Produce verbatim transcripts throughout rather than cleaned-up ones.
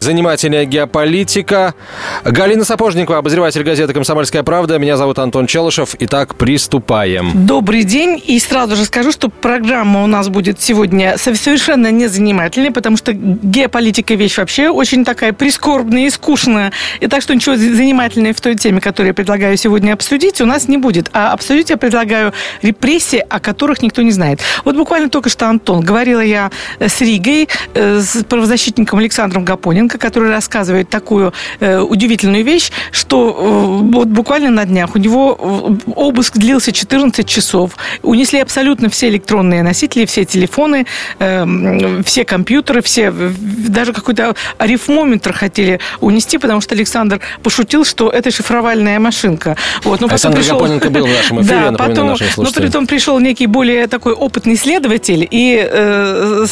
Занимательная геополитика. Галина Сапожникова, обозреватель газеты «Комсомольская правда». Меня зовут Антон Челышев. Итак, приступаем. Добрый день. И сразу же скажу, что программа у нас будет сегодня совершенно не занимательная, потому что геополитика – вещь вообще очень такая прискорбная и скучная. И так что ничего занимательного в той теме, которую я предлагаю сегодня обсудить, у нас не будет. А обсудить я предлагаю репрессии, о которых никто не знает. Вот буквально только что, Антон, говорила я с Ригой, с правозащитником Александром Гапоненко, который рассказывает такую э, удивительную вещь, что э, вот буквально на днях у него обыск длился четырнадцать часов. Унесли абсолютно все электронные носители, все телефоны, э, все компьютеры, все, даже какой-то арифмометр хотели унести, потому что Александр пошутил, что это шифровальная машинка. Вот, но Александр пришел... Гапоненко был в нашем эфире, да, напоминаю потом, нашим слушателям. Но при том пришел некий более такой опытный следователь и э,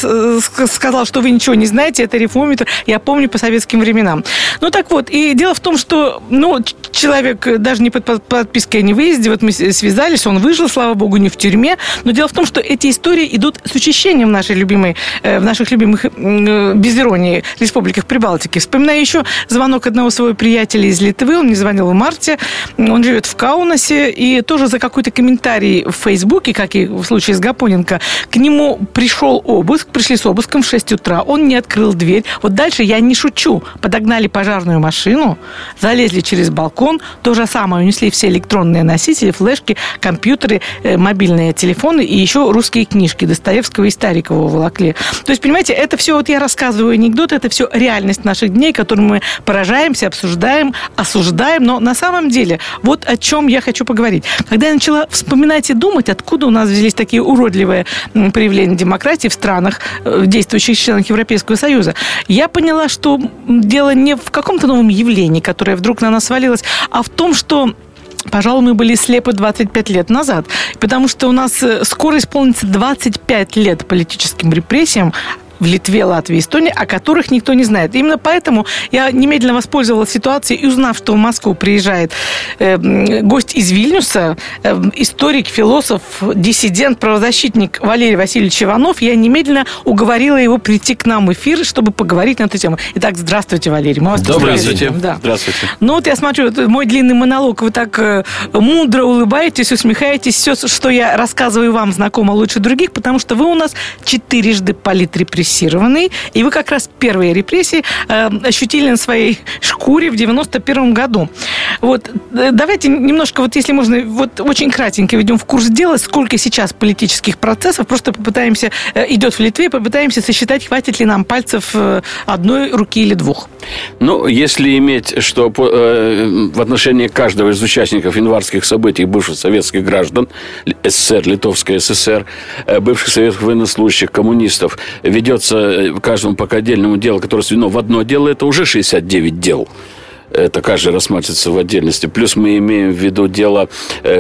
сказал, что вы ничего не знаете, это арифмометр. Я помню по советским временам. Ну, так вот, и дело в том, что, ну, человек даже не под подпиской о невыезде, вот мы связались, он выжил, слава богу, не в тюрьме, но дело в том, что эти истории идут с учащением в нашей любимой, в наших любимых, без иронии, республиках Прибалтики. Вспоминаю еще звонок одного своего приятеля из Литвы, он мне звонил в марте, он живет в Каунасе, и тоже за какой-то комментарий в Фейсбуке, как и в случае с Гапоненко, к нему пришел обыск, пришли с обыском в шесть утра, он не открыл дверь, вот дальше я не шучу. Подогнали пожарную машину, залезли через балкон, то же самое, унесли все электронные носители, флешки, компьютеры, э, мобильные телефоны и еще русские книжки Достоевского и Старикова волокли. То есть, понимаете, это все, вот я рассказываю анекдот, это все реальность наших дней, которую мы поражаемся, обсуждаем, осуждаем, но на самом деле, вот о чем я хочу поговорить. Когда я начала вспоминать и думать, откуда у нас взялись такие уродливые проявления демократии в странах, действующих членах Европейского Союза, я поняла, что дело не в каком-то новом явлении, которое вдруг на нас свалилось, а в том, что, пожалуй, мы были слепы двадцать пять лет назад, потому что у нас скоро исполнится двадцать пять лет политическим репрессиям в Литве, Латвии, Эстонии, о которых никто не знает. Именно поэтому я немедленно воспользовалась ситуацией и, узнав, что в Москву приезжает э, гость из Вильнюса, э, историк, философ, диссидент, правозащитник Валерий Васильевич Иванов, я немедленно уговорила его прийти к нам в эфир, чтобы поговорить на эту тему. Итак, здравствуйте, Валерий. Мы вас добрый день. Да. Здравствуйте. Ну вот я смотрю, мой длинный монолог, вы так э, мудро улыбаетесь, усмехаетесь. Все, что я рассказываю вам, знакомо лучше других, потому что вы у нас четырежды политрепрессированы. И вы как раз первые репрессии э, ощутили на своей шкуре в девяносто первом году. Вот, давайте немножко, вот если можно, вот очень кратенько ведем в курс дела, сколько сейчас политических процессов, просто попытаемся, э, идет в Литве, попытаемся сосчитать, хватит ли нам пальцев э, одной руки или двух. Ну, если иметь, что по, э, в отношении каждого из участников январских событий бывших советских граждан, СССР, Литовской ССР, э, бывших советских военнослужащих, коммунистов, ведется каждому по отдельному делу, которое сведено в одно дело, это уже шестьдесят девять дел. Это каждый рассматривается в отдельности. Плюс мы имеем в виду дела,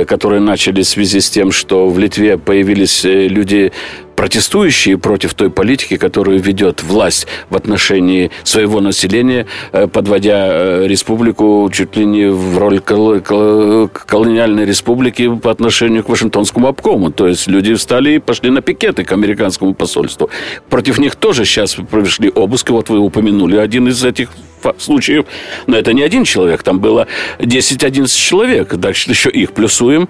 которые начались в связи с тем, что в Литве появились люди, протестующие против той политики, которую ведет власть в отношении своего населения, подводя республику чуть ли не в роль колониальной республики по отношению к Вашингтонскому обкому. То есть люди встали и пошли на пикеты к американскому посольству. Против них тоже сейчас провели обыск. Вот вы упомянули один из этих случаев. Но это не один человек. Там было десять-одиннадцать человек. Дальше еще их плюсуем.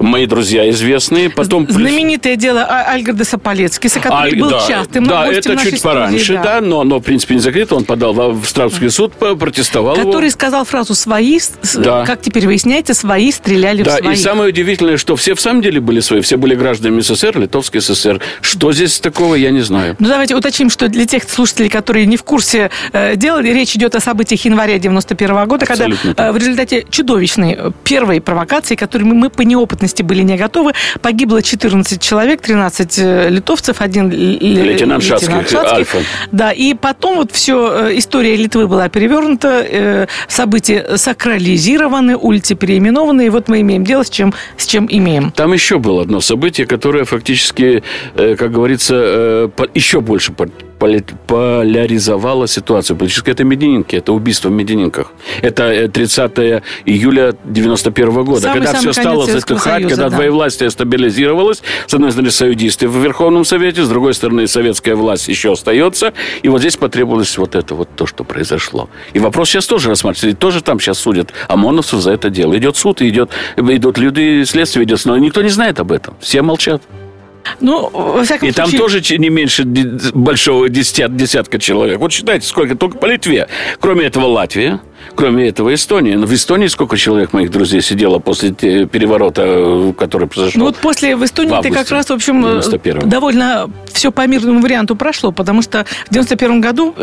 Мои друзья известные. Потом знаменитое плюс... дело Альгерда Сополецкий, который Аль... был да, частым да, гостем нашей студии. Да, это чуть пораньше, да. да, но оно, в принципе, не закрыто. Он подал в Страсбургский суд, протестовал. Который его. сказал фразу «свои», да. Как теперь выясняется, «свои стреляли да, в своих». Да, и самое удивительное, что все в самом деле были свои, все были гражданами СССР, Литовской ССР. Что здесь такого, я не знаю. Ну, давайте уточним, что для тех слушателей, которые не в курсе э, дела, речь идет о событиях января девяносто первого года, абсолютно, когда э, в результате чудовищной первой провокации, которыми мы по неопытности были не готовы. Погибло четырнадцать человек, тринадцать литовцев, один лейтенант Шатских. Шатских. Да, и потом вот все, история Литвы была перевернута, события сакрализированы, улицы переименованы, и вот мы имеем дело с чем, с чем имеем. Там еще было одно событие, которое фактически, как говорится, еще больше поддерживало поляризовала ситуацию политическую. Это Меденинки, это убийство в Меденинках. Это тридцатого июля девяносто первого года, самый, когда самый все стало затухать, Союза, когда да. двоевластие стабилизировалось. С одной стороны, союдисты в Верховном Совете, с другой стороны, советская власть еще остается. И вот здесь потребовалось вот это вот то, что произошло. И вопрос сейчас тоже рассматривается. Тоже там сейчас судят ОМОНовцев за это дело. Идет суд, идет, идут люди, следствие идет. Но никто не знает об этом. Все молчат. Ну, во всяком и случае... там тоже не меньше большого десят, десятка человек. Вот считайте, сколько только по Литве. Кроме этого Латвия, кроме этого Эстония. Но в Эстонии сколько человек моих друзей сидело после переворота, который произошел? Ну вот после в Эстонии ты как раз, в общем, девяносто первого довольно все по мирному варианту прошло, потому что в девяносто первом году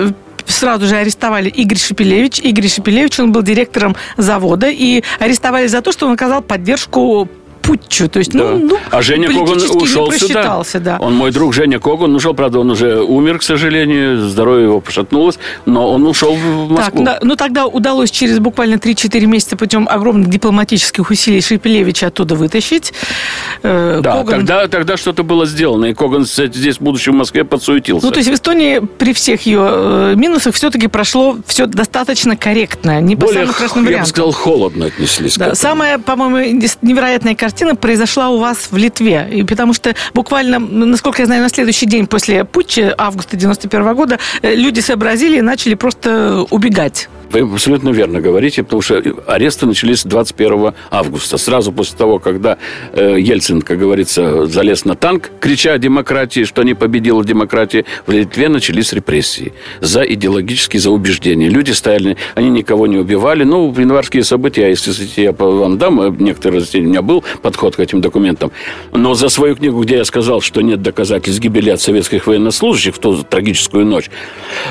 сразу же арестовали Игорь Шепелевич. Игорь Шепелевич, он был директором завода, и арестовали за то, что он оказал поддержку путчу, то есть, да. ну, ну, а Женя Коган ушел сюда. Да. Он мой друг Женя Коган ушел, правда, он уже умер, к сожалению, здоровье его пошатнулось, но он ушел в Москву. Так, ну, тогда удалось через буквально три-четыре месяца путем огромных дипломатических усилий Шепелевича оттуда вытащить. Да, Коган... тогда, тогда что-то было сделано, и Коган, кстати, здесь, будучи в Москве, подсуетился. Ну, то есть в Эстонии при всех ее минусах все-таки прошло все достаточно корректно, не по самым красным вариантам. Более, я бы сказал, холодно отнеслись. Да, самая, по-моему, невероятная картина Картина произошла у вас в Литве, и потому что буквально, насколько я знаю, на следующий день после путча августа девяносто первого года люди сообразили и начали просто убегать. Вы абсолютно верно говорите, потому что аресты начались двадцать первого августа. Сразу после того, когда Ельцин, как говорится, залез на танк, крича о демократии, что не победила демократия, в Литве начались репрессии за идеологические, за убеждения. Люди стояли, они никого не убивали. Ну, январские события, если я вам дам, некоторые у меня был подход к этим документам. Но за свою книгу, где я сказал, что нет доказательств гибели от советских военнослужащих в ту трагическую ночь,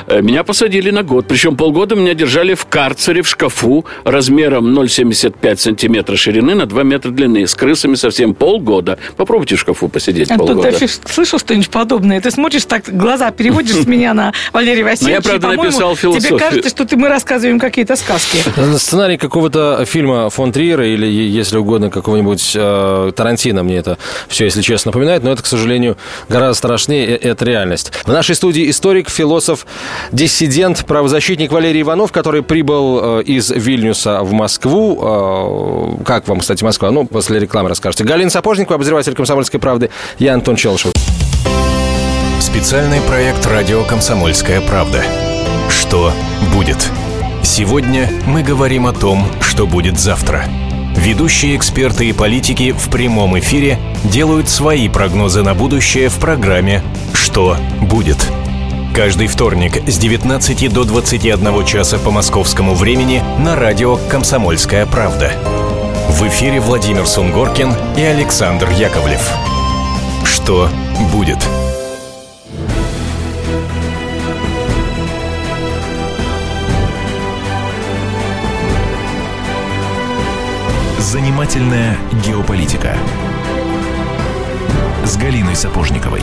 меня посадили на год. Причем полгода меня держали в карцере, в шкафу размером ноль целых семьдесят пять сотых сантиметра ширины на два метра длины. С крысами совсем полгода. Попробуйте в шкафу посидеть Антон, полгода. Антон, ты слышал что-нибудь подобное? Ты смотришь так, глаза переводишь с меня на Валерия Васильевича. Но я, правда, написал философию. Тебе кажется, что ты, мы рассказываем какие-то сказки. Сценарий какого-то фильма фон Триера или, если угодно, какого-нибудь э, Тарантино мне это все, если честно, напоминает. Но это, к сожалению, гораздо страшнее. Это реальность. В нашей студии историк, философ, диссидент, правозащитник Валерий Иванов, который прибыл из Вильнюса в Москву. Как вам, кстати, Москва? Ну, после рекламы расскажете. Галина Сапожникова, обозреватель «Комсомольской правды». Я Антон Челышев. Специальный проект «Радио Комсомольская правда». Что будет? Сегодня мы говорим о том, что будет завтра. Ведущие эксперты и политики в прямом эфире делают свои прогнозы на будущее в программе «Что будет?». Каждый вторник с девятнадцати до двадцати одного часа по московскому времени на радио «Комсомольская правда». В эфире Владимир Сунгоркин и Александр Яковлев. Что будет? Занимательная геополитика с Галиной Сапожниковой.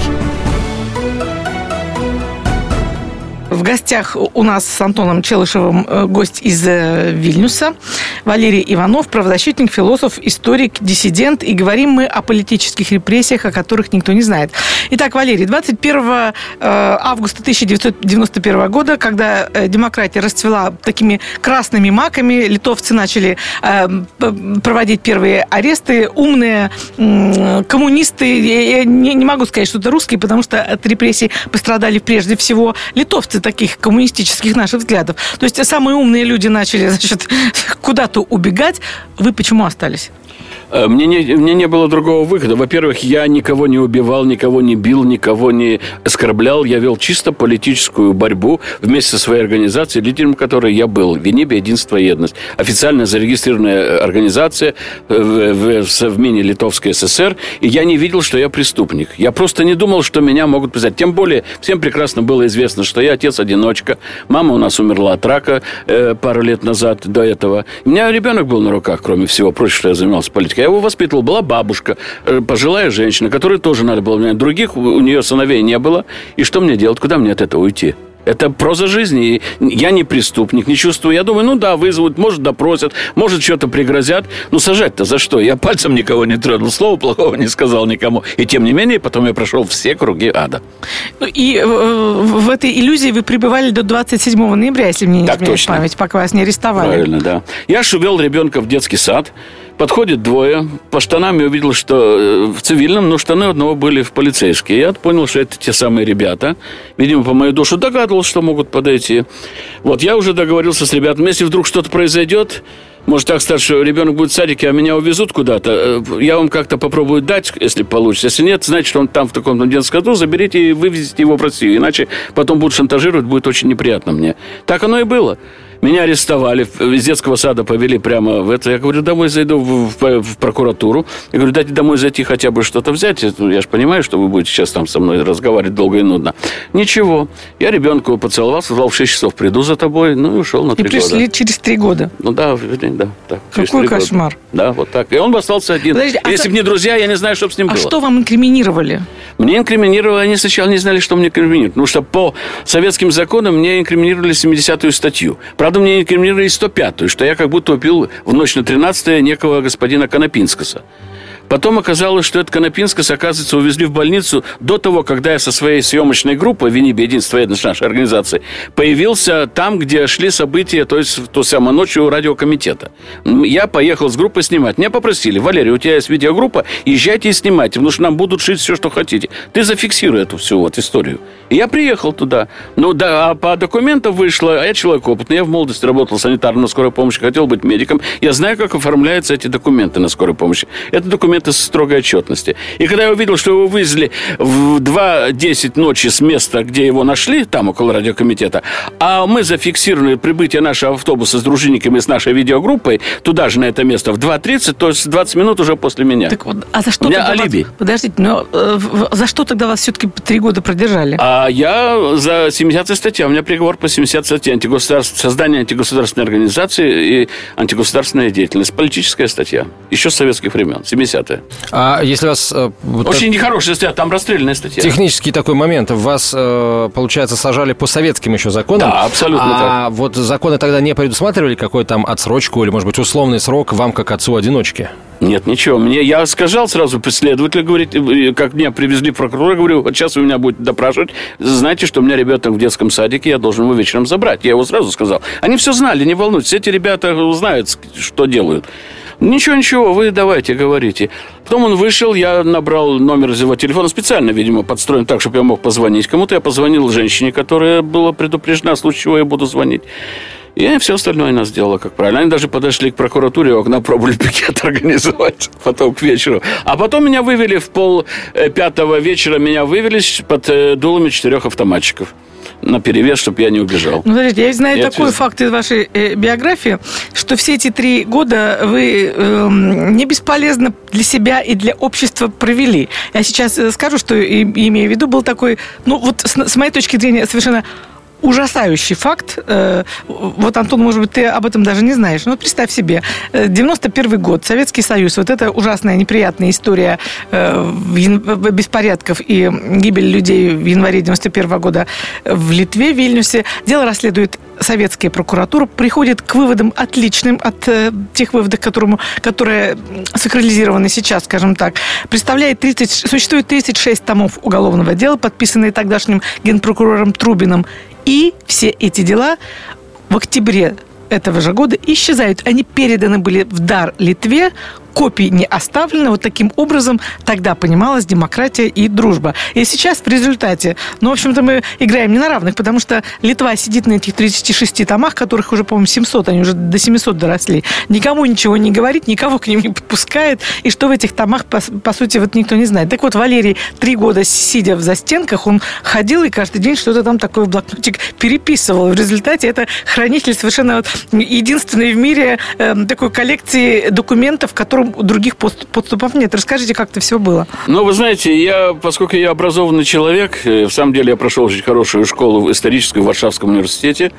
В гостях у нас с Антоном Челышевым гость из Вильнюса, Валерий Иванов, правозащитник, философ, историк, диссидент. И говорим мы о политических репрессиях, о которых никто не знает. Итак, Валерий, двадцать первого августа тысяча девятьсот девяносто первого года, когда демократия расцвела такими красными маками, литовцы начали проводить первые аресты, умные коммунисты, я не могу сказать, что это русские, потому что от репрессий пострадали прежде всего литовцы, таких коммунистических наших взглядов. То есть самые умные люди начали, значит, куда-то убегать. Вы почему остались? Мне не, мне не было другого выхода. Во-первых, я никого не убивал, никого не бил, никого не оскорблял. Я вел чисто политическую борьбу вместе со своей организацией, лидером которой я был. Венеби, единство и едность. Официально зарегистрированная организация в, в, в МИНе Литовской ССР. И я не видел, что я преступник. Я просто не думал, что меня могут признать. Тем более, всем прекрасно было известно, что я отец-одиночка. Мама у нас умерла от рака э, пару лет назад до этого. У меня ребенок был на руках, кроме всего прочего, что я занимался политикой. Я его воспитывал. Была бабушка, пожилая женщина, которой тоже надо было менять. Других у нее сыновей не было. И что мне делать? Куда мне от этого уйти? Это проза жизни. Я не преступник, не чувствую. Я думаю, ну да, вызовут, может, допросят, может, что-то пригрозят. Ну, сажать-то за что? Я пальцем никого не тронул, слова плохого не сказал никому. И тем не менее, потом я прошел все круги ада. Ну, и э, в этой иллюзии вы пребывали до двадцать седьмого ноября, если мне не так изменяет точно. Память, пока вас не арестовали. Правильно, да. Я ж увел ребенка в детский сад. Подходит двое. По штанам я увидел, что в цивильном, но штаны одного были в полицейские. Я понял, что это те самые ребята. Видимо, по моей душе догадывался, что могут подойти. Вот, я уже договорился с ребятами. Если вдруг что-то произойдет, может так стать, что ребенок будет в садике, а меня увезут куда-то, я вам как-то попробую дать, если получится. Если нет, значит, что он там в таком-то детском саду, заберите и вывезите его в Россию. Иначе потом будут шантажировать, будет очень неприятно мне. Так оно и было. Меня арестовали, из детского сада повели прямо в это. Я говорю, домой зайду в, в, в прокуратуру. Я говорю, дайте домой зайти хотя бы что-то взять. Я же понимаю, что вы будете сейчас там со мной разговаривать долго и нудно. Ничего. Я ребенку поцеловал, сказал, в шесть часов приду за тобой. Ну и ушел на три года. И пришли через три года. Ну да, да. Так, какой кошмар. Года. Да, вот так. И он остался один. Подождите, если а... бы не друзья, я не знаю, что бы с ним а было. А что вам инкриминировали? Мне инкриминировали, они сначала не знали, что мне инкриминируют. Потому что по советским законам мне инкриминировали семидесятую статью. Правда, мне инкриминировали сто пятую, что я как будто убил в ночь на тринадцатое некого господина Конопинскаса. Потом оказалось, что этот Конопинскас, оказывается, увезли в больницу до того, когда я со своей съемочной группой «Венеби», единство нашей организации, появился там, где шли события, то есть в ту самую ночь у радиокомитета. Я поехал с группой снимать. Меня попросили, Валерий, у тебя есть видеогруппа, езжайте и снимайте, потому что нам будут шить все, что хотите. Ты зафиксируй эту всю вот историю. И я приехал туда. Ну, да, а по документам вышло, а я человек опытный, я в молодости работал санитаром на скорой помощи, хотел быть медиком. Я знаю, как оформляются эти документы на скорой помощи. Это документы это строгой отчетности. И когда я увидел, что его вывезли в два десять ночи с места, где его нашли, там около радиокомитета, а мы зафиксировали прибытие нашего автобуса с дружинниками, с нашей видеогруппой, туда же на это место, в два тридцать, то есть двадцать минут уже после меня. Так вот, а за что у меня алиби. Вас... Подождите, но э, за что тогда вас все-таки три года продержали? А я за семидесятую статью. У меня приговор по семидесятой статье. Антигосударств... Создание антигосударственной организации и антигосударственная деятельность. Политическая статья. Еще с советских времен. семидесятая. А если вас... Очень нехорошая статья, там расстрельная статья. Технический такой момент. Вас, получается, сажали по советским еще законам. Да, абсолютно так. А вот законы тогда не предусматривали какую-то там отсрочку или, может быть, условный срок вам, как отцу-одиночке? Нет, ничего. Мне, я сказал сразу преследователю, говорит, как меня привезли в прокурор, говорю, вот сейчас вы меня будете допрашивать. Знаете, что у меня ребенок в детском садике, я должен его вечером забрать. Я его сразу сказал. Они все знали, не волнуйтесь. Эти ребята знают, что делают. Ничего, ничего, вы давайте, говорите. Потом он вышел, я набрал номер его телефона, специально, видимо, подстроен так, чтобы я мог позвонить кому-то. Я позвонил женщине, которая была предупреждена, в случае чего я буду звонить. И все остальное она сделала, как правильно. Они даже подошли к прокуратуре, у окна пробовали пикет организовать потом к вечеру. А потом меня вывели в пол пятого вечера, меня вывели под дулами четырех автоматчиков. На перевес, чтобы я не убежал. Ну, подождите, я знаю я такой отвез... факт из вашей э, биографии, что все эти три года вы э, не бесполезно для себя и для общества провели. Я сейчас скажу, что и, имею в виду, был такой, ну, вот с, с моей точки зрения, совершенно ужасающий факт. Э, вот, Антон, может быть, ты об этом даже не знаешь. Но вот представь себе, девяносто первый год, Советский Союз, вот эта ужасная, неприятная история э, беспорядков и гибель людей в январе девяносто первого года в Литве, в Вильнюсе. Дело расследует советская прокуратура, приходит к выводам отличным от э, тех выводов, которому, которые сакрализированы сейчас, скажем так. Представляет тридцать, существует тридцать шесть томов уголовного дела, подписанные тогдашним генпрокурором Трубиным. И все эти дела в октябре этого же года исчезают. Они переданы были в дар Литве, копий не оставлено. Вот таким образом тогда понималась демократия и дружба. И сейчас в результате, ну, в общем-то, мы играем не на равных, потому что Литва сидит на этих тридцати шести томах, которых уже, по-моему, семьсот, они уже до семисот доросли. Никому ничего не говорит, никого к ним не подпускает, и что в этих томах, по, по сути, вот никто не знает. Так вот, Валерий три года, сидя в застенках, он ходил и каждый день что-то там такое в блокнотик переписывал. В результате это хранитель совершенно вот единственный в мире э, такой коллекции документов, в котором там других подступов нет. Расскажите, как это все было. Ну, вы знаете, я, поскольку я образованный человек, в самом деле я прошел очень хорошую школу историческую в Варшавском университете.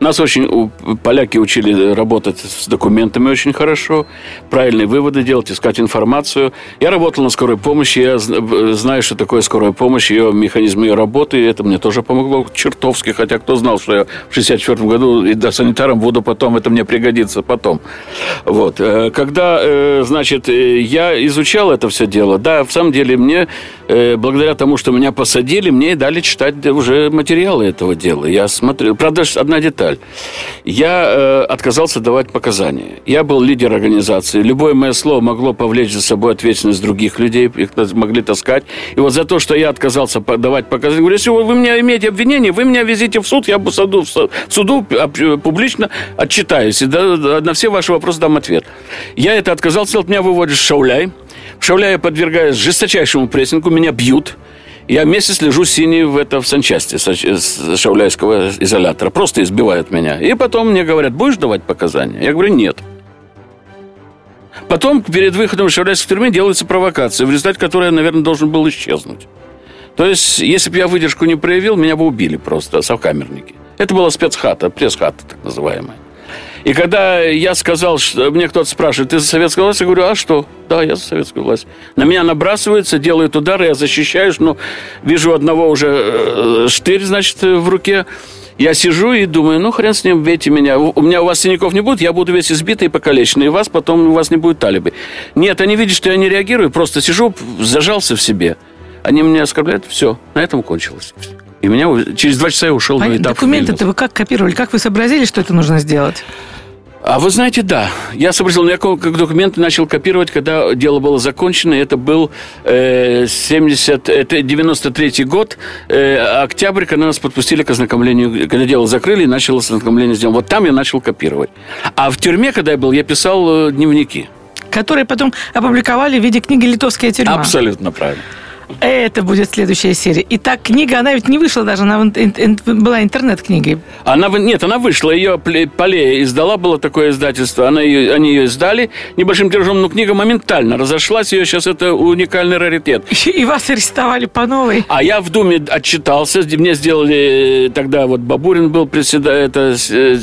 Нас очень, поляки учили работать с документами очень хорошо, правильные выводы делать, искать информацию. Я работал на скорой помощи, я знаю, что такое скорая помощь, ее механизмы ее работы, и это мне тоже помогло чертовски, хотя кто знал, что я в шестьдесят четвёртом году и до санитаром буду потом, это мне пригодится потом. Вот. Когда, значит, я изучал это все дело, да, в самом деле мне, благодаря тому, что меня посадили, мне и дали читать уже материалы этого дела. Я смотрел, правда, одна деталь. Я э, отказался давать показания. Я был лидер организации. Любое мое слово могло повлечь за собой ответственность других людей. Их могли таскать. И вот за то, что я отказался давать показания, говорю, если вы меня имеете обвинение, вы меня везите в суд, я в суду, в суду публично отчитаюсь. И на все ваши вопросы дам ответ. Я это отказался. От меня выводят в Шауляй. В Шауляй я подвергаюсь жесточайшему прессингу. Меня бьют. Я месяц лежу синий в, это, в санчасти с шауляйского изолятора. Просто избивают меня. И потом мне говорят, будешь давать показания? Я говорю, нет. Потом перед выходом из шауляйской тюрьмы делается провокация, в результате которой я, наверное, должен был исчезнуть. То есть, если бы я выдержку не проявил, меня бы убили просто, совкамерники. Это была спецхата, пресс-хата так называемая. И когда я сказал, что мне кто-то спрашивает, ты за советскую власть? Я говорю, а что? Да, я за советскую власть. На меня набрасываются, делают удары, я защищаюсь, но вижу одного уже штырь, значит, в руке. Я сижу и думаю, ну, хрен с ним, бейте меня. У меня у вас синяков не будет, я буду весь избитый и покалеченный. И вас потом, у вас не будет алиби. Нет, они видят, что я не реагирую, просто сижу, зажался в себе. Они меня оскорбляют, все, на этом кончилось. И меня через два часа я ушел на этап. Документы-то вы как копировали? Как вы сообразили, что это нужно сделать? А вы знаете, да. Я сообразил, я документы начал копировать, когда дело было закончено. Это был девяносто третий год, октябрь, когда нас подпустили к ознакомлению, когда дело закрыли и началось ознакомление с делом. Вот там я начал копировать. А в тюрьме, когда я был, я писал дневники. Которые потом опубликовали в виде книги «Литовская тюрьма». Абсолютно правильно. Это будет следующая серия. Итак, книга, она ведь не вышла даже, она была интернет-книгой. Она, нет, она вышла, ее Поле издала, было такое издательство, она ее, они ее издали небольшим тиражом, но книга моментально разошлась, ее сейчас это уникальный раритет. И вас арестовали по новой. А я в Думе отчитался, мне сделали, тогда вот Бабурин был это,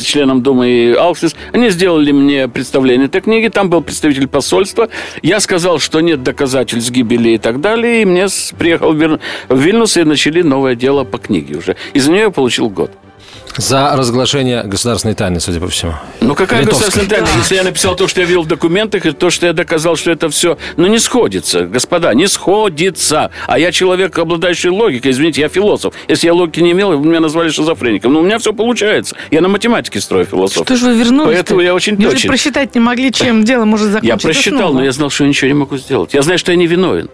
членом Думы и Алкснис, они сделали мне представление этой книги, там был представитель посольства, я сказал, что нет доказательств гибели и так далее, и мне приехал в Вильнюс, и начали новое дело по книге уже. Из нее я получил год. За разглашение государственной тайны, судя по всему. Ну, какая Литовская государственная тайна? Да. Если я написал то, что я видел в документах, и то, что я доказал, что это все... Ну, не сходится, господа, не сходится. А я человек, обладающий логикой. Извините, я философ. Если я логики не имел, меня назвали шизофреником. Но у меня все получается. Я на математике строю философию. Что же вы вернулись? Поэтому ты? Я очень точен. Вы же просчитать не могли, чем дело может закончиться. Я просчитал, но я знал, что я ничего не могу сделать. Я знаю, что я не виновен.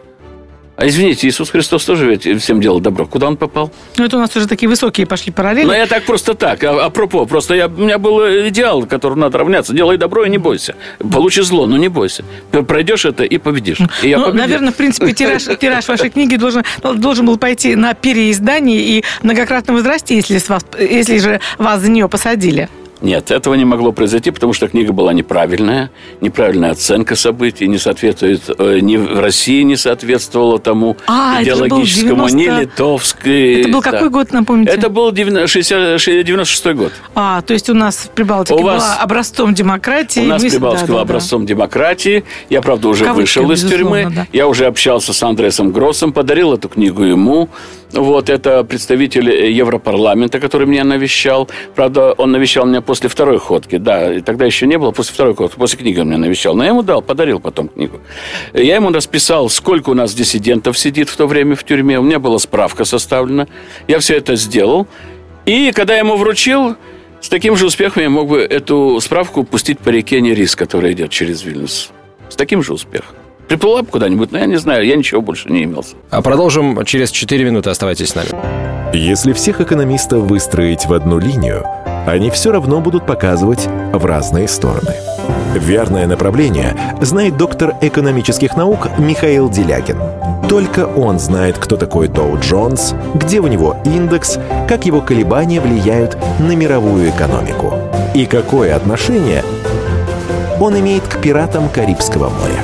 А извините, Иисус Христос тоже ведь всем делал добро. Куда он попал? Ну, это у нас уже такие высокие пошли параллели. Ну, я так просто так, апропо. Просто я, у меня был идеал, к которому надо равняться. Делай добро и не бойся. Получи зло, но не бойся. Пройдешь это и победишь. И я ну, победил. Наверное, в принципе, тираж, тираж вашей книги должен, должен был пойти на переиздание и многократно возрасти, если, с вас, если же вас за нее посадили. Нет, этого не могло произойти, потому что книга была неправильная, неправильная оценка событий, не соответствует, ни в России не соответствовала тому а, идеологическому, это же был девяносто... ни литовской. Это был да. какой год, напомните? Это был девяносто шестой год. А, то есть у нас в Прибалтике у была вас... образцом демократии. У нас в Прибалтике да, была да, образцом да. демократии. Я, правда, уже Кавычки, вышел из тюрьмы. Да. Я уже общался с Андресом Гроссом, подарил эту книгу ему. Вот, это представитель Европарламента, который меня навещал. Правда, он навещал меня после второй ходки. Да, и тогда еще не было, после второй ходки, после книги он меня навещал. Но я ему дал, подарил потом книгу. Я ему расписал, сколько у нас диссидентов сидит в то время в тюрьме. У меня была справка составлена. Я все это сделал. И когда я ему вручил, с таким же успехом я мог бы эту справку пустить по реке Нерис, которая идет через Вильнюс. С таким же успехом. Приплыла бы куда-нибудь, но я не знаю, я ничего больше не имелся. А продолжим через четыре минуты, оставайтесь с нами. Если всех экономистов выстроить в одну линию, они все равно будут показывать в разные стороны. Верное направление знает доктор экономических наук Михаил Делягин. Только он знает, кто такой Dow Jones, где у него индекс, как его колебания влияют на мировую экономику и какое отношение он имеет к пиратам Карибского моря.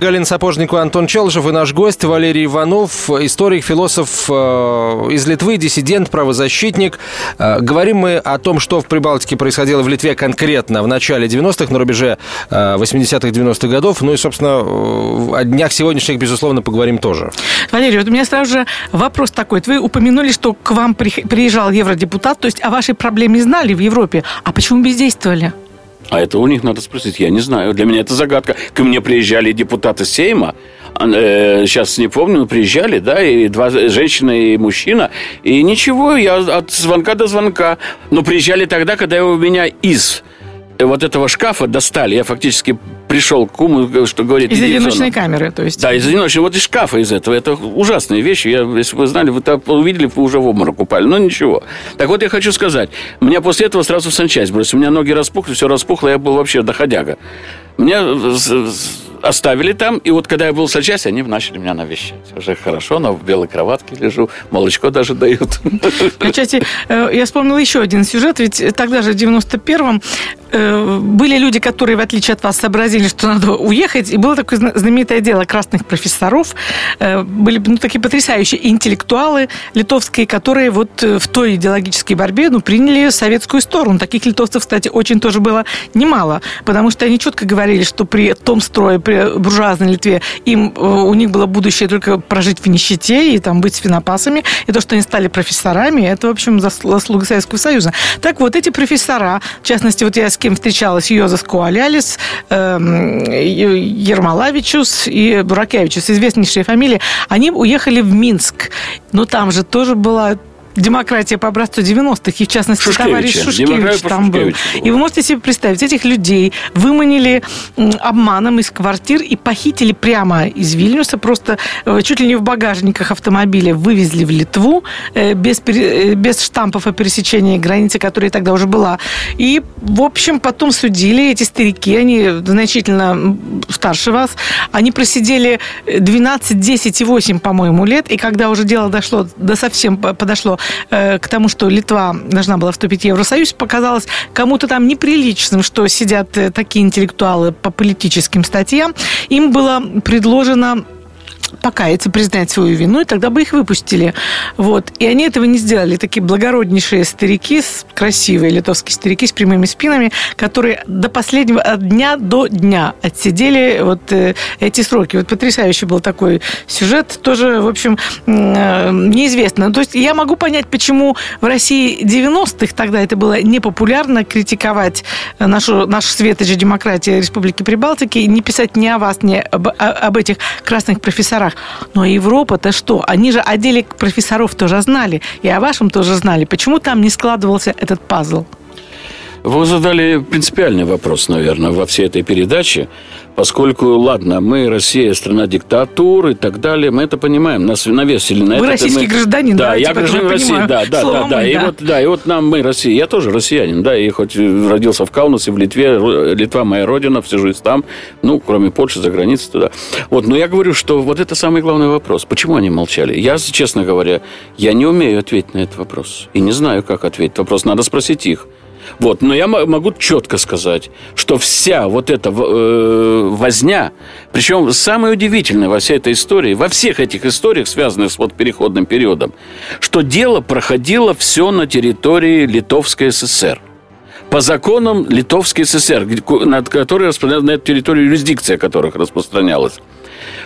Галина Сапожникова, Антон Челышев и наш гость Валерий Иванов, историк, философ из Литвы, диссидент, правозащитник. Говорим мы о том, что в Прибалтике происходило в Литве конкретно в начале девяностых, на рубеже восьмидесятых-девяностых годов. Ну и, собственно, о днях сегодняшних, безусловно, поговорим тоже. Валерий, вот у меня сразу же вопрос такой. Вы упомянули, что к вам приезжал евродепутат, то есть о вашей проблеме знали в Европе. А почему бездействовали? А это у них надо спросить, я не знаю. Для меня это загадка. Ко мне приезжали депутаты Сейма, э, сейчас не помню, но приезжали, да, и два женщина и мужчина, и ничего, я от звонка до звонка. Но приезжали тогда, когда у меня из вот этого шкафа достали, я фактически пришел к уму, что говорит... Из одиночной камеры, то есть? Да, из одиночной, вот из шкафа из этого, это ужасные вещи, я, если бы вы знали, вы там увидели, вы уже в обморок упали, но ничего. Так вот, я хочу сказать, меня после этого сразу в санчасть бросили, у меня ноги распухли, все распухло, я был вообще доходяга. Меня оставили там, и вот когда я был в санчасти, они начали меня навещать. Уже хорошо, но в белой кроватке лежу, молочко даже дают. Кстати, я вспомнила еще один сюжет, ведь тогда же, в девяносто первом, были люди, которые, в отличие от вас, сообразили, что надо уехать, и было такое знаменитое дело красных профессоров, были ну, такие потрясающие интеллектуалы литовские, которые вот в той идеологической борьбе ну, приняли советскую сторону. Таких литовцев, кстати, очень тоже было немало, потому что они четко говорили, что при том строе, при буржуазной Литве, им, у них было будущее только прожить в нищете и там быть свинопасами, и то, что они стали профессорами, это, в общем, заслуга Советского Союза. Так вот, эти профессора, в частности, вот я с кем встречалась, Юозас Куолялис, Ермолавичус и Буракевичус, известнейшие фамилии, они уехали в Минск. Но там же тоже была демократия по образцу девяностых, и в частности Шушкевича. Товарищ Шушкевич там был. И вы можете себе представить, этих людей выманили обманом из квартир и похитили прямо из Вильнюса, просто чуть ли не в багажниках автомобиля вывезли в Литву без, без штампов о пересечении границы, которая тогда уже была. И, в общем, потом судили эти старики, они значительно старше вас, они просидели двенадцать, десять и восемь, по-моему, лет, и когда уже дело дошло, да совсем подошло к тому, что Литва должна была вступить в Евросоюз, показалось кому-то там неприличным, что сидят такие интеллектуалы по политическим статьям. Им было предложено покаяться, признать свою вину, и тогда бы их выпустили. Вот. И они этого не сделали. Такие благороднейшие старики, красивые литовские старики с прямыми спинами, которые до последнего, от дня до дня отсидели вот э, эти сроки. Вот потрясающий был такой сюжет. Тоже, в общем, э, неизвестно. То есть я могу понять, почему в России девяностых тогда это было непопулярно критиковать нашу, нашу светочь демократии Республики Прибалтики и не писать ни о вас, ни об, об этих красных профессорах. Но Европа-то что? Они же о деле профессоров тоже знали, и о вашем тоже знали. Почему там не складывался этот пазл? Вы задали принципиальный вопрос, наверное, во всей этой передаче, поскольку, ладно, мы, Россия, страна диктатур и так далее, мы это понимаем, нас навесили на это. Вы российский гражданин, да, я гражданин России, да, да, да, да, и вот, да, и вот нам, мы, Россия, я тоже россиянин, да, и хоть родился в Каунасе, в Литве, Литва моя родина, всю жизнь там, ну, кроме Польши, за границей туда. Вот, но я говорю, что вот это самый главный вопрос, почему они молчали? Я, честно говоря, я не умею ответить на этот вопрос, и не знаю, как ответить вопрос, надо спросить их. Вот. Но я могу четко сказать, что вся вот эта возня, причем самое удивительное во всей этой истории, во всех этих историях, связанных с вот переходным периодом, что дело проходило все на территории Литовской ССР. По законам Литовской ССР, над которой распространялась, на эту территорию юрисдикция которых распространялась.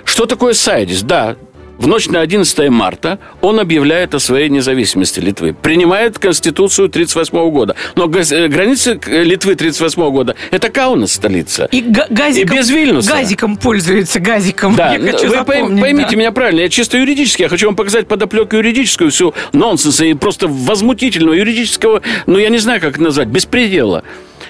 Что такое Саюдис? Да. В ночь на одиннадцатое марта он объявляет о своей независимости Литвы. Принимает Конституцию тридцать восьмого года. Но границы Литвы тридцать восьмого года – это Каунас, столица. И, г- газиком, и без Вильнюса. Газиком пользуется, газиком. Да, я хочу вы поймите да. меня правильно. Я чисто юридически. Я хочу вам показать подоплеку юридическую, всю нонсенса и просто возмутительного юридического, ну, я не знаю, как это назвать, беспредела.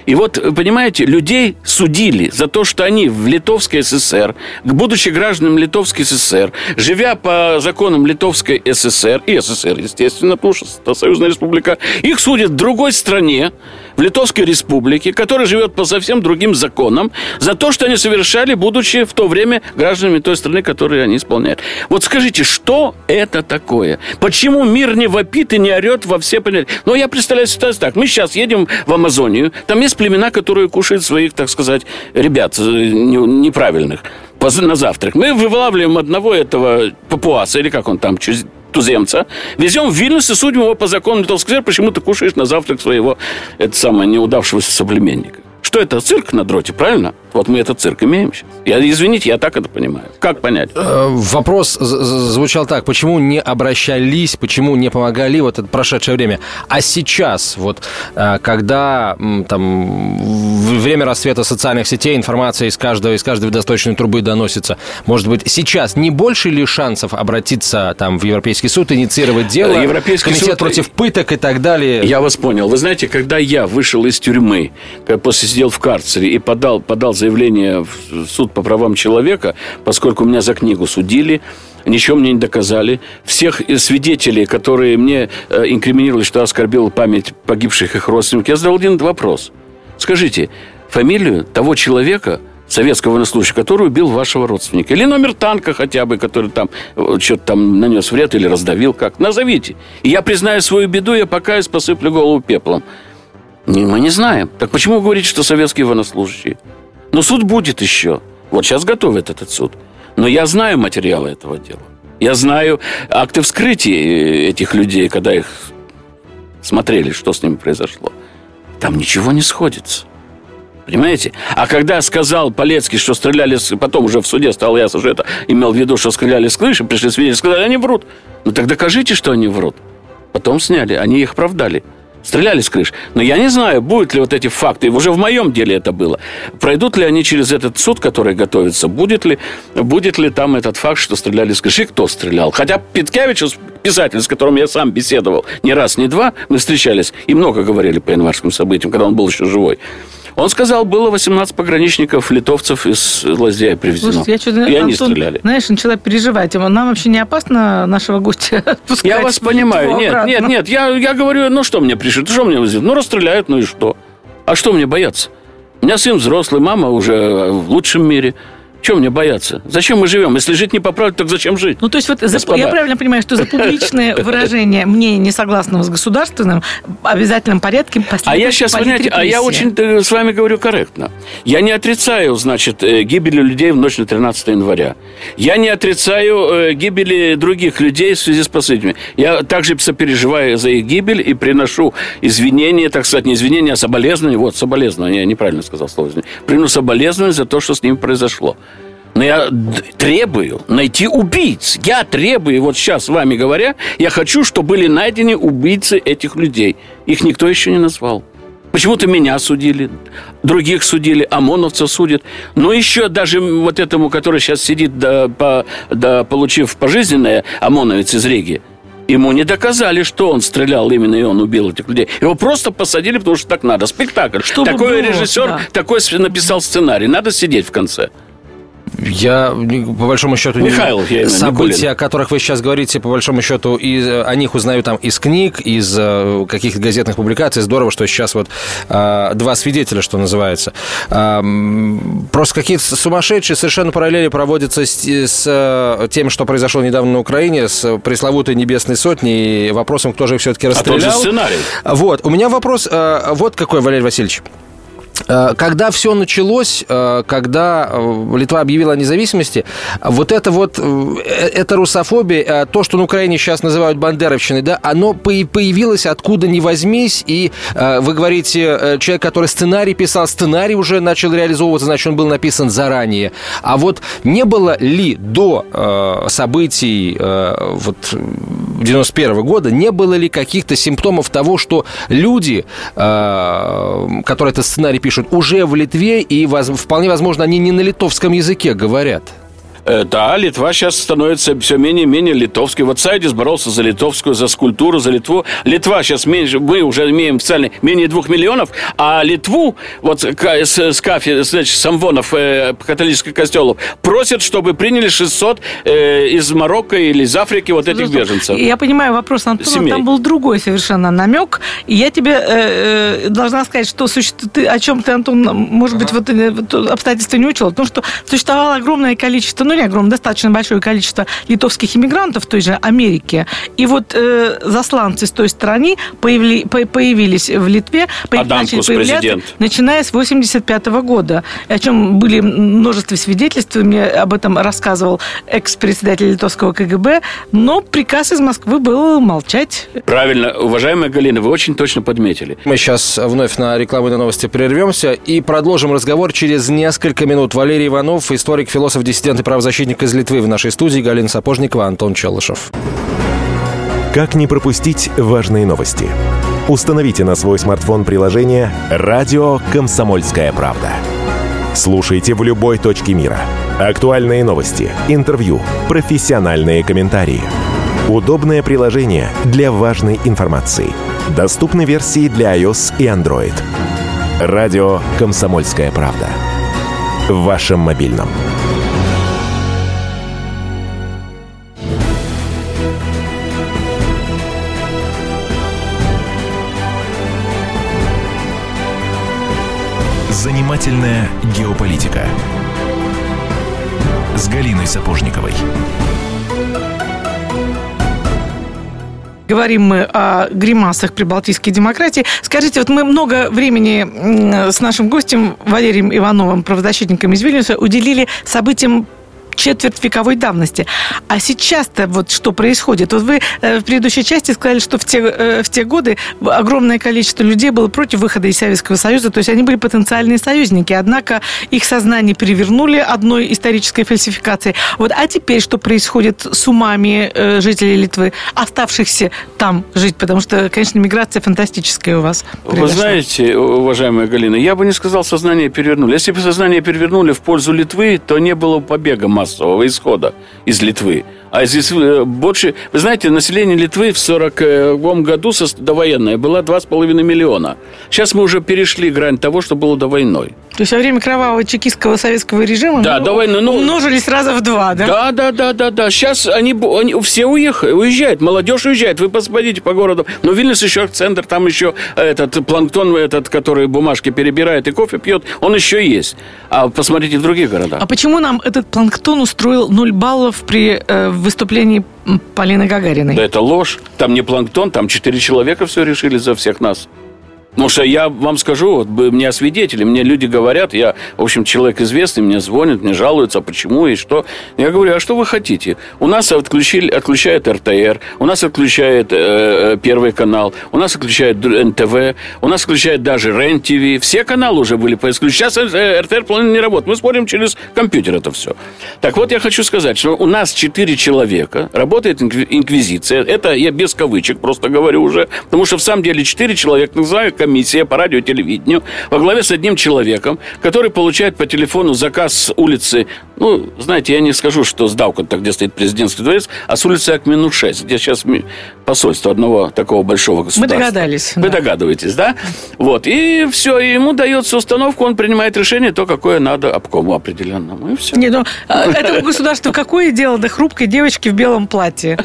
И вот, понимаете, людей судили за то, что они в Литовской ССР, будучи гражданам Литовской ССР, живя по законам Литовской ССР и СССР, естественно, потому что это союзная республика, их судят в другой стране, в Литовской республике, которая живет по совсем другим законам, за то, что они совершали, будучи в то время гражданами той страны, которую они исполняют. Вот скажите, что это такое? Почему мир не вопит и не орет во все понятия? Но я представляю ситуацию так. Мы сейчас едем в Амазонию, там есть племена, которые кушают своих, так сказать, ребят неправильных на завтрак. Мы вылавливаем одного этого папуаса, или как он там, туземца, везем в Вильнюс и судим его по закону Литовской ССР, почему ты кушаешь на завтрак своего, это самое, неудавшегося соплеменника. Что это? Цирк на дроте, правильно? Вот мы этот цирк имеем сейчас. Я, извините, я так это понимаю. Как понять? Вопрос звучал так. Почему не обращались, почему не помогали вот это прошедшее время? А сейчас, вот, когда там, время расцвета социальных сетей, информация из каждого, из каждой водосточной трубы доносится, может быть, сейчас не больше ли шансов обратиться там, в Европейский суд, инициировать дело, Европейский комитет суд... против пыток и так далее? Я вас понял. Вы знаете, когда я вышел из тюрьмы, после сидел в карцере и подал, подал заявление в суд по правам человека, поскольку меня за книгу судили, ничего мне не доказали. Всех свидетелей, которые мне инкриминировали, что оскорбил память погибших их родственников, я задал один вопрос. Скажите, фамилию того человека, советского военнослужащего, который убил вашего родственника, или номер танка хотя бы, который там что-то там нанес вред или раздавил, как, назовите. И я признаю свою беду, я покаюсь, посыплю голову пеплом. Мы не знаем. Так почему вы говорите, что советские военнослужащие? Но суд будет еще. Вот сейчас готовят этот суд. Но я знаю материалы этого дела. Я знаю акты вскрытия этих людей, когда их смотрели, что с ними произошло. Там ничего не сходится. Понимаете? А когда сказал Полецкий, что стреляли... Потом уже в суде стало ясно, что это имел в виду, что стреляли с крыши, пришли свидетели, сказали, они врут. Ну так докажите, что они врут. Потом сняли, они их оправдали. Стреляли с крыш. Но я не знаю, будут ли вот эти факты, уже в моем деле это было, пройдут ли они через этот суд, который готовится, будет ли, будет ли там этот факт, что стреляли с крыши, кто стрелял. Хотя Питкевичус, писатель, с которым я сам беседовал не раз, не два, мы встречались и много говорили по январским событиям, когда он был еще живой. Он сказал, было восемнадцать пограничников, литовцев из Лазея привезено. Слушайте, я что-то, и Антон, они стреляли. Знаешь, начала переживать. Нам вообще не опасно нашего гостя отпускать? Я вас понимаю. Нет, обратно. нет, нет. Я, я говорю, ну что мне пришит? Что мне вызовет? Ну, расстреляют, ну и что? А что мне бояться? У меня сын взрослый, мама уже в лучшем мире. Чего мне бояться? Зачем мы живем? Если жить не по правде, так зачем жить? Ну, то есть, вот за, я правильно понимаю, что за публичное выражение мнения несогласного с государственным в обязательном порядке последует. А я сейчас, понимаете, а я очень с вами говорю корректно. Я не отрицаю, значит, гибели людей в ночь на тринадцатое января. Я не отрицаю гибели других людей в связи с последними. Я также сопереживаю за их гибель и приношу извинения, так сказать, не извинения, а соболезнования. Вот, соболезнования, я неправильно сказал слово. Приношу соболезнования за то, что с ними произошло. Но я требую найти убийц. Я требую, вот сейчас с вами говоря, я хочу, чтобы были найдены убийцы этих людей. Их никто еще не назвал. Почему-то меня судили, других судили, ОМОНовцев судят. Но еще даже вот этому, который сейчас сидит, да, по, да, получив пожизненное, ОМОНовец из Риги, ему не доказали, что он стрелял именно, и он убил этих людей. Его просто посадили, потому что так надо. Спектакль. Чтобы такой было, режиссер, да. такой написал сценарий. Надо сидеть в конце. Я, по большому счету, Михайлов, я именно, события, о которых вы сейчас говорите, по большому счету, из, о них узнаю там из книг, из каких-то газетных публикаций. Здорово, что сейчас вот а, два свидетеля, что называется. А, просто какие-то сумасшедшие совершенно параллели проводятся с, с тем, что произошло недавно на Украине, с пресловутой небесной сотней и вопросом, кто же их все-таки расстрелял. А тот же сценарий. Вот. У меня вопрос а, вот какой, Валерий Васильевич. Когда все началось, когда Литва объявила о независимости, вот это вот, эта русофобия, то, что на Украине сейчас называют бандеровщиной, да, оно появилось откуда ни возьмись, и вы говорите, человек, который сценарий писал, сценарий уже начал реализовываться, значит, он был написан заранее. А вот не было ли до событий вот, девяносто первого года, не было ли каких-то симптомов того, что люди, которые этот сценарий пишут, уже в Литве, и вполне возможно, они не на литовском языке говорят. Да, Литва сейчас становится все менее и менее литовской. Вот Саюдис боролся за литовскую, за скульптуру, за Литву. Литва сейчас меньше, мы уже имеем официально менее двух миллионов, а Литву, вот с кафе, значит, самвонов католических костелов, просят, чтобы приняли шестьсот из Марокко или из Африки вот этих беженцев. Я понимаю вопрос, Антон, там был другой совершенно намек. Я тебе должна сказать, что ты, о чем ты, Антон, может быть, вот обстоятельства не учел, потому что существовало огромное количество, ну, огромное, достаточно большое количество литовских иммигрантов в той же Америке. И вот э, засланцы с той стороны появили, по, появились в Литве, начали появляться, начиная с восемьдесят пятого года, о чем были множество свидетельств, мне об этом рассказывал экс-председатель литовского КГБ, но приказ из Москвы был молчать. Правильно, уважаемая Галина, вы очень точно подметили. Мы сейчас вновь на рекламу и на новости прервемся и продолжим разговор через несколько минут. Валерий Иванов, историк, философ, диссидент и правозащитник, защитник из Литвы, в нашей студии Галина Сапожникова, Антон Челышев. Как не пропустить важные новости? Установите на свой смартфон приложение «Радио Комсомольская правда». Слушайте в любой точке мира. Актуальные новости, интервью, профессиональные комментарии. Удобное приложение для важной информации. Доступны версии для iOS и Android. «Радио Комсомольская правда». В вашем мобильном. Занимательная геополитика с Галиной Сапожниковой. Говорим мы о гримасах прибалтийской демократии. Скажите, вот мы много времени с нашим гостем Валерием Ивановым, правозащитником из Вильнюса, уделили событиям четвертьвековой давности. А сейчас-то вот что происходит? Вот вы в предыдущей части сказали, что в те, в те годы огромное количество людей было против выхода из Советского Союза, то есть они были потенциальные союзники, однако их сознание перевернули одной исторической фальсификацией. Вот, а теперь что происходит с умами жителей Литвы, оставшихся там жить? Потому что, конечно, миграция фантастическая у вас произошла. Вы знаете, уважаемая Галина, я бы не сказал, сознание перевернули. Если бы сознание перевернули в пользу Литвы, то не было побега масс. Исхода из Литвы. А здесь больше... Вы знаете, население Литвы в сороковом году довоенное было два с половиной миллиона. Сейчас мы уже перешли грань того, что было до войны. То есть во время кровавого чекистского советского режима, да, ну, войны, ну, умножились раза в два, да? Да, да, да, да, да. Сейчас они, они все уехали, уезжают, молодежь уезжает. Вы посмотрите по городу. Но Вильнюс еще центр, там еще этот планктон, этот, который бумажки перебирает и кофе пьет, он еще есть. А посмотрите в других городах. А почему нам этот планктон устроил ноль баллов при э, выступлении Полины Гагариной? Да это ложь. Там не планктон, там четыре человека все решили за всех нас. Потому что я вам скажу, вот, мне свидетели, мне люди говорят, я, в общем, человек известный, мне звонят, мне жалуются, почему и что. Я говорю, а что вы хотите? У нас отключили, отключает эр тэ эр, у нас отключает э, Первый канал, у нас отключает эн тэ вэ, у нас отключает даже РЕН-ТВ. Все каналы уже были по исключению. Сейчас эр тэ эр половина не работает. Мы спорим через компьютер это все. Так вот, я хочу сказать, что у нас четыре человека, работает инквизиция. Это я без кавычек просто говорю уже, потому что в самом деле четыре человека, не знаю, комиссия по радио и телевидению во главе с одним человеком, который получает по телефону заказ с улицы, ну, знаете, я не скажу, что с Дауканта, где стоит президентский дворец, а с улицы Акмину шесть, где сейчас посольство одного такого большого государства. Мы догадались. Вы да. догадываетесь, да? Вот. И все. И ему дается установка, он принимает решение, то, какое надо обкому определенному. И все. Не, ну, этому государству какое дело до хрупкой девочки в белом платье?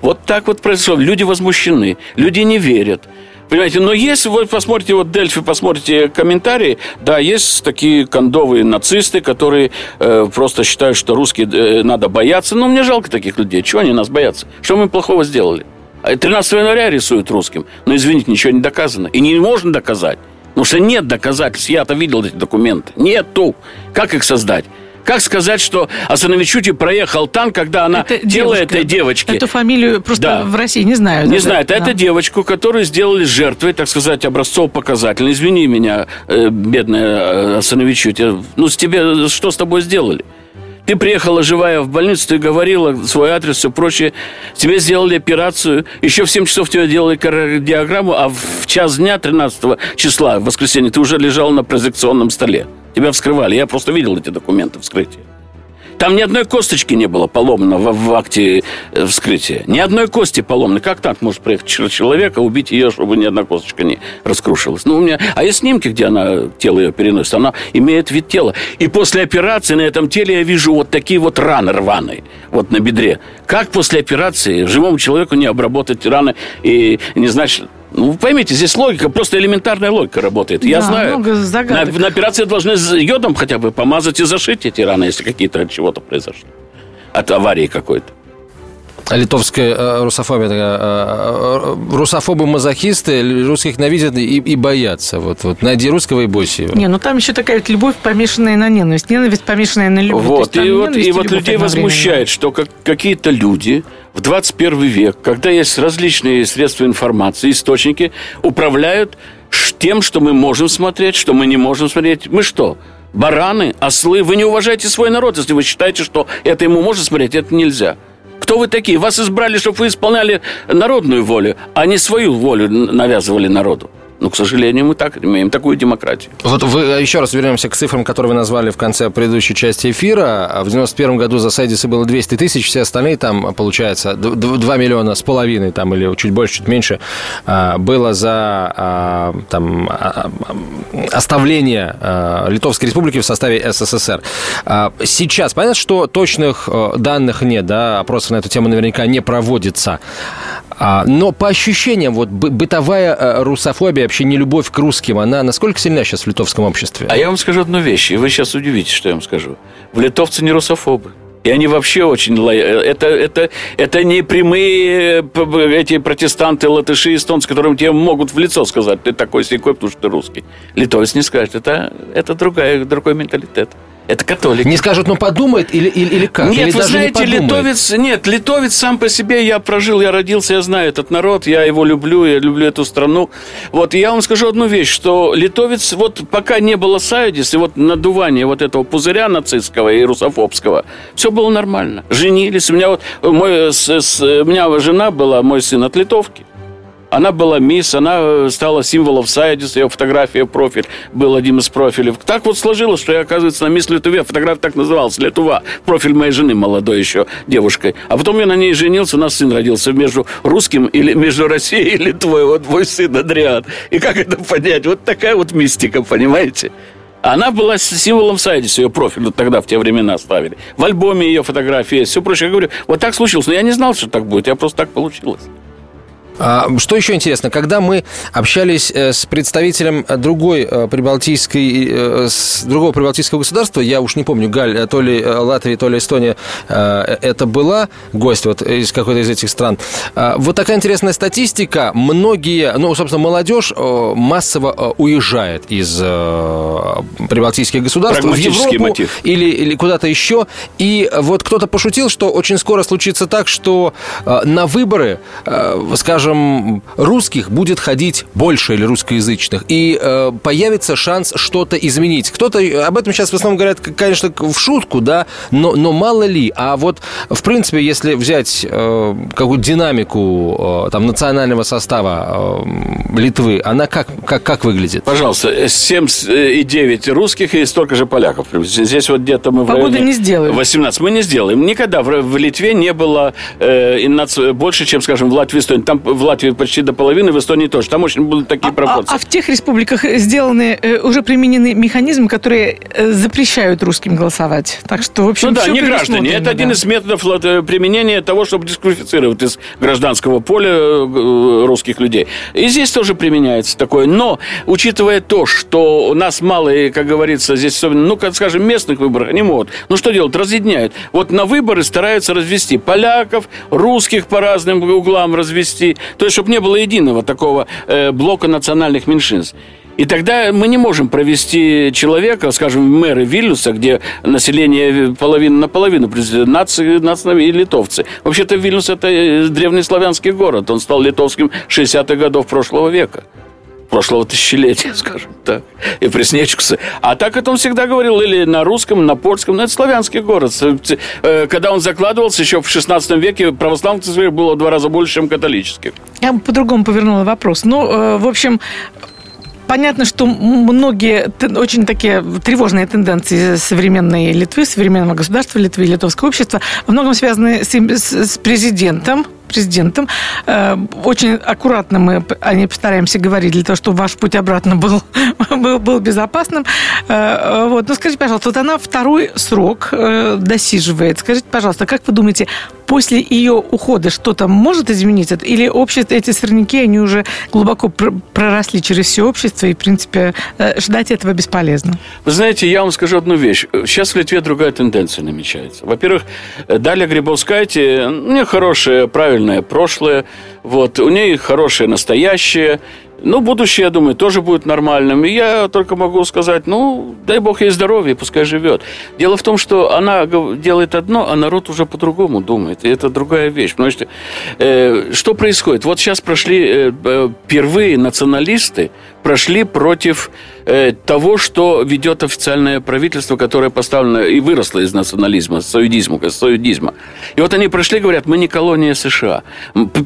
Вот так вот произошло. Люди возмущены. Люди не верят. Понимаете, но если вы посмотрите, вот Дельфи, посмотрите комментарии, да, есть такие кондовые нацисты, которые э, просто считают, что русские э, надо бояться. Но мне жалко таких людей. Чего они нас боятся? Что мы плохого сделали? тринадцатого января рисуют русским. Но, извините, ничего не доказано. И не можно доказать. Потому что нет доказательств. Я-то видел эти документы. Нету. Как их создать? Как сказать, что Асанавичюте проехал танк, когда она это тело девушка, этой девочки... Эту фамилию просто да. в России не знают. Не знают. Это да. девочку, которую сделали жертвой, так сказать, образцово-показательной. Извини меня, бедная Асанавичюте. Ну, с тебе, что с тобой сделали? Ты приехала живая в больницу, ты говорила свой адрес, все прочее. Тебе сделали операцию. Еще в семь часов тебе делали кардиограмму, а в час дня тринадцатого числа, в воскресенье, ты уже лежала на проекционном столе. Тебя вскрывали. Я просто видел эти документы вскрытия. Там ни одной косточки не было поломано в, в акте вскрытия. Ни одной кости поломаны. Как так может приехать человек, а убить ее, чтобы ни одна косточка не раскрушилась? Ну, у меня... А есть снимки, где она, тело ее переносит. Она имеет вид тела. И после операции на этом теле я вижу вот такие вот раны рваные. Вот на бедре. Как после операции живому человеку не обработать раны и не знать, что... Ну, поймите, здесь логика, просто элементарная логика работает. Я да, знаю, на, на операции должны йодом хотя бы помазать и зашить эти раны, если какие-то от чего-то произошли. От аварии какой-то. Литовская русофобия. Русофобы-мазохисты русских ненавидят и, и боятся. Вот, вот. Найди русского и бойся его. Не, ну там еще такая вот любовь, помешанная на ненависть. Ненависть, помешанная на любовь. Вот, и, вот, и, и вот людей возмущает, что как, какие-то люди в двадцать первый век, когда есть различные средства информации, источники, управляют тем, что мы можем смотреть, что мы не можем смотреть. Мы что? Бараны, ослы? Вы не уважаете свой народ, если вы считаете, что это ему можно смотреть, это нельзя. Кто вы такие? Вас избрали, чтобы вы исполняли народную волю, а не свою волю навязывали народу. Ну, к сожалению, мы так имеем такую демократию. Вот вы еще раз вернемся к цифрам, которые вы назвали в конце предыдущей части эфира. В девяносто первом году за Сайдисы было двести тысяч, все остальные там, получается, два миллиона с половиной, там, или чуть больше, чуть меньше, было за там, оставление Литовской Республики в составе СССР. Сейчас, понятно, что точных данных нет, да, опросов на эту тему наверняка не проводится. Но по ощущениям, вот бытовая русофобия, вообще нелюбовь к русским, она насколько сильна сейчас в литовском обществе? А я вам скажу одну вещь, и вы сейчас удивитесь, что я вам скажу. Литовцы не русофобы. И они вообще очень... Это, это, это не прямые эти протестанты, латыши, эстонцы, которым тебе могут в лицо сказать, ты такой-сякой, потому что ты русский. Литовец не скажет, это, это другая, другой менталитет. Это католики. Не скажут, ну подумает или, или, или как? Нет, или вы знаете, не литовец, нет, литовец сам по себе, я прожил, я родился, я знаю этот народ, я его люблю, я люблю эту страну. Вот, и я вам скажу одну вещь, что литовец, вот пока не было Саюдис, и вот надувание вот этого пузыря нацистского и русофобского, все было нормально. Женились, у меня вот, мой, с, с, у меня жена была, мой сын от литовки. Она была мисс, она стала символом Сайдис, ее фотография, профиль был одним из профилей. Так вот сложилось, что я, оказывается, на мисс Литуве, фотография так называлась, Литува, профиль моей жены молодой еще, девушкой. А потом я на ней женился, у нас сын родился между русским, или между Россией и Литвой, вот мой сын Адриан. И как это понять? Вот такая вот мистика, понимаете? Она была символом Сайдис, ее профиль вот тогда в те времена ставили. В альбоме ее фотографии, все прочее. Я говорю, вот так случилось, но я не знал, что так будет, я просто так получилось. Что еще интересно, когда мы общались с представителем другой прибалтийской, другого прибалтийского государства, я уж не помню, Галь, то ли Латвия, то ли Эстония, это была гость вот из какой-то из этих стран. Вот такая интересная статистика. Многие, ну, собственно, молодежь массово уезжает из прибалтийских государств в Европу или, или куда-то еще. И вот кто-то пошутил, что очень скоро случится так, что на выборы, скажем, русских будет ходить больше или русскоязычных, и э, появится шанс что-то изменить. Кто-то об этом сейчас в основном говорят, конечно, в шутку, да, но, но мало ли. А вот, в принципе, если взять э, какую-то динамику э, там, национального состава э, Литвы, она как, как, как выглядит? Пожалуйста, семь и девять русских и столько же поляков. Здесь вот где-то мы Погода в районе... не сделаем. восемнадцать мы не сделаем. Никогда в, в Литве не было э, инаци... больше, чем, скажем, в Латвии, Эстонии. Там в Латвии почти до половины, в Эстонии тоже. Там очень будут такие а, пропорции. А, а в тех республиках сделаны, уже применены механизмы, которые запрещают русским голосовать. Так что, в общем, ну да, все не граждане. Это да. Один из методов применения того, чтобы дисквалифицировать из гражданского поля русских людей. И здесь тоже применяется такое. Но, учитывая то, что у нас мало, и, как говорится, здесь особенно, ну, как скажем, местных выборов не могут. Ну, что делать? Разъединяют. Вот на выборы стараются развести поляков, русских по разным углам развести. То есть, чтобы не было единого такого э, блока национальных меньшинств. И тогда мы не можем провести человека, скажем, мэра Вильнюса, где население половина на половину, нации, нации и литовцы. Вообще-то Вильнюс – это древний славянский город. Он стал литовским шестидесятых годов прошлого века. Прошлого тысячелетия, скажем так, и Преснечкуса. А так это он всегда говорил или на русском, на польском, но это славянский город. Когда он закладывался, еще в шестнадцатом веке православных церквей было в два раза больше, чем католических. Я бы по-другому повернула вопрос. Ну, в общем... Понятно, что многие очень такие тревожные тенденции современной Литвы, современного государства Литвы и литовского общества во многом связаны с, с президентом. президентом. Очень аккуратно мы о ней постараемся говорить, для того, чтобы ваш путь обратно был, был, был безопасным. Вот. Но скажите, пожалуйста, вот она второй срок досиживает. Скажите, пожалуйста, как вы думаете, после ее ухода что-то может измениться? Или общество, эти сорняки, они уже глубоко проросли через все общество, и, в принципе, ждать этого бесполезно? Вы знаете, я вам скажу одну вещь. Сейчас в Литве другая тенденция намечается. Во-первых, Даля Грибовскайте, ну, хорошая, правильная прошлое, вот, у нее хорошее настоящее, ну, будущее, я думаю, тоже будет нормальным, и я только могу сказать, ну, дай бог ей здоровья, пускай живет. Дело в том, что она делает одно, а народ уже по-другому думает, и это другая вещь. Потому что, э, что происходит? Вот сейчас прошли э, первые националисты, прошли против э, того, что ведет официальное правительство, которое поставлено и выросло из национализма, саюдизма, саюдизма. И вот они прошли, говорят, мы не колония США.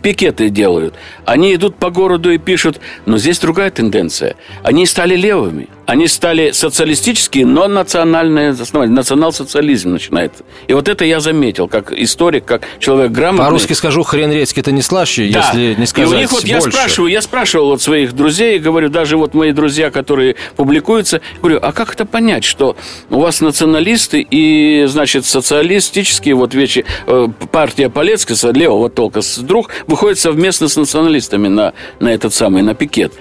Пикеты делают. Они идут по городу и пишут, но здесь другая тенденция. Они стали левыми. Они стали социалистические, но национальные основания. Национал-социализм начинается. И вот это я заметил, как историк, как человек грамотный. По-русски скажу, хрен редьки-то не слаще, да. Если не сказать и у них вот больше. Я спрашиваю, я спрашивал от своих друзей, говорю, даже вот мои друзья, которые публикуются, говорю, а как это понять, что у вас националисты и, значит, социалистические, вот вечи, партия Полецкая, левого толка, вдруг выходит совместно с националистами на, на этот самый, на пикет.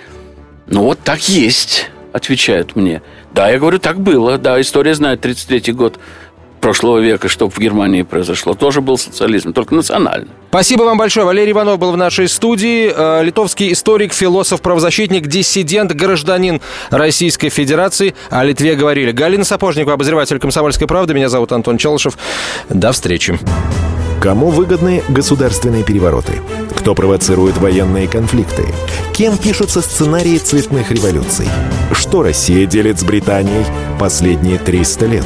Ну, вот так есть. Отвечают мне. Да, я говорю, так было. Да, история знает тридцать третий год прошлого века, что в Германии произошло. Тоже был социализм, только национальный. Спасибо вам большое. Валерий Иванов был в нашей студии. Литовский историк, философ, правозащитник, диссидент, гражданин Российской Федерации. О Литве говорили. Галина Сапожникова, обозреватель «Комсомольской правды». Меня зовут Антон Челышев. До встречи. Кому выгодны государственные перевороты? Кто провоцирует военные конфликты? Кем пишутся сценарии цветных революций? Что Россия делит с Британией последние триста лет?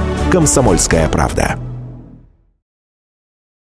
«Комсомольская правда».